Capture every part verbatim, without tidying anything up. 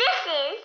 This is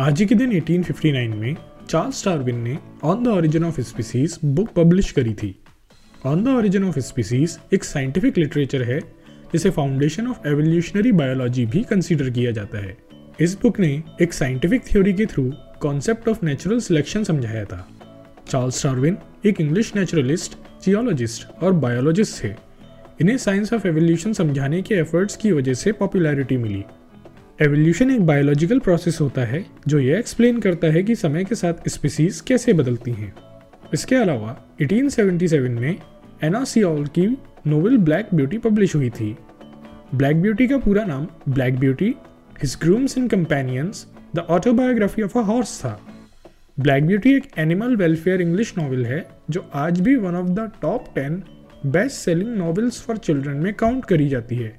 आज ही के दिन अठारह सौ उनसठ में चार्ल्स डार्विन ने on the origin of species book publish करी थी। On the origin of species एक साइंटिफिक लिटरेचर है जिसे फाउंडेशन ऑफ एवोल्यूशनरी बायोलॉजी भी कंसीडर किया जाता है। इस बुक ने एक साइंटिफिक थ्योरी के through concept of natural selection समझाया था। चार्ल्स डार्विन एक इंग्लिश नेचुरलिस्ट, जियोलॉजिस्ट और बायोलॉजिस्ट थे। इन्हें साइंस ऑफ एवोल्यूशन समझाने के एफर्ट्स की वजह से पॉपुलैरिटी मिली। एवोल्यूशन एक बायोलॉजिकल प्रोसेस होता है जो यह एक्सप्लेन करता है कि समय के साथ स्पीसीज कैसे बदलती हैं। इसके अलावा अठारह सौ सतहत्तर में एना सियोल की नोवेल ब्लैक ब्यूटी पब्लिश हुई थी। ब्लैक ब्यूटी का पूरा नाम Black Beauty his grooms and companions the autobiography of a horse था। ब्लैक ब्यूटी एक एनिमल वेलफेयर इंग्लिश नॉवल है जो आज भी one of the top ten best selling novels for children में काउंट करी जाती है।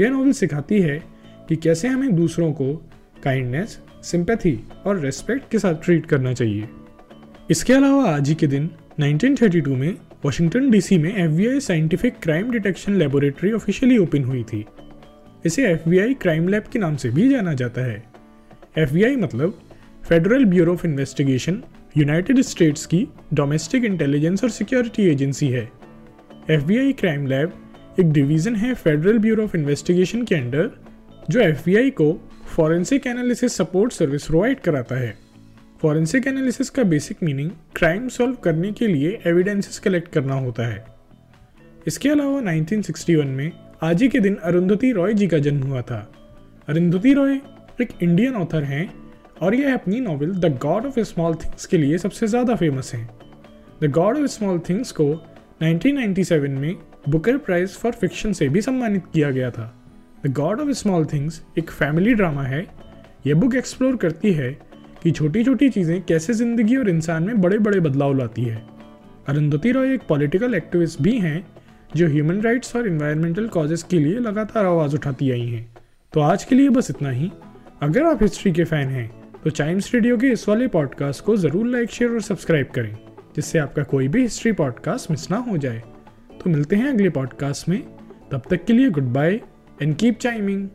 यह नॉवल सिखाती है कि कैसे हमें दूसरों को काइंडनेस, सिंपैथी और रेस्पेक्ट के साथ ट्रीट करना चाहिए। इसके अलावा आज ही के दिन उन्नीस सौ बत्तीस में वाशिंगटन डीसी में FBI scientific crime detection laboratory officially open हुई थी। इसे एफबीआई क्राइम लैब के नाम से भी जाना जाता है। एफबीआई मतलब federal bureau of investigation, United States की डोमेस्टिक इंटेलिजेंस और सिक्योरिटी एजेंसी है। एफबीआई क्राइम लैब एक डिवीज़न है फेडरल ब्यूरो ऑफ इन्वेस्टिगेशन के अंडर, जो एफबीआई को forensic analysis support service provide कराता है। फॉरेंसिक एनालिसिस का बेसिक मीनिंग क्राइम सॉल्व करने के लिए एविडेंसेस कलेक्ट करना होता है। इसके अलावा उन्नीस सौ इकसठ में आज ही के दिन अरुंधति रॉय जी का जन्म हुआ था। अरुंधति रॉय एक इंडियन ऑथर हैं और यह अपनी novel the God of small things के लिए सबसे ज़्यादा फेमस हैं। The God of small things को उन्नीस सौ सत्तानवे में बुकर प्राइज फॉर फिक्शन से भी सम्मानित किया गया था। The God of small things एक फैमिली ड्रामा है। यह बुक एक्सप्लोर करती है कि छोटी छोटी चीज़ें कैसे जिंदगी और इंसान में बड़े बड़े बदलाव लाती है। अरुंधति रॉय एक पॉलिटिकल एक्टिविस्ट भी हैं जो ह्यूमन राइट्स और एनवायरमेंटल कॉजेस के लिए लगातार आवाज़ उठाती आई हैं। तो आज के लिए बस इतना ही। अगर आप हिस्ट्री के फ़ैन हैं तो चाइम्स रेडियो के इस वाले पॉडकास्ट को ज़रूर लाइक, शेयर और सब्सक्राइब करें, जिससे आपका कोई भी हिस्ट्री पॉडकास्ट मिस ना हो जाए। तो मिलते हैं अगले पॉडकास्ट में, तब तक के लिए goodbye and keep chiming.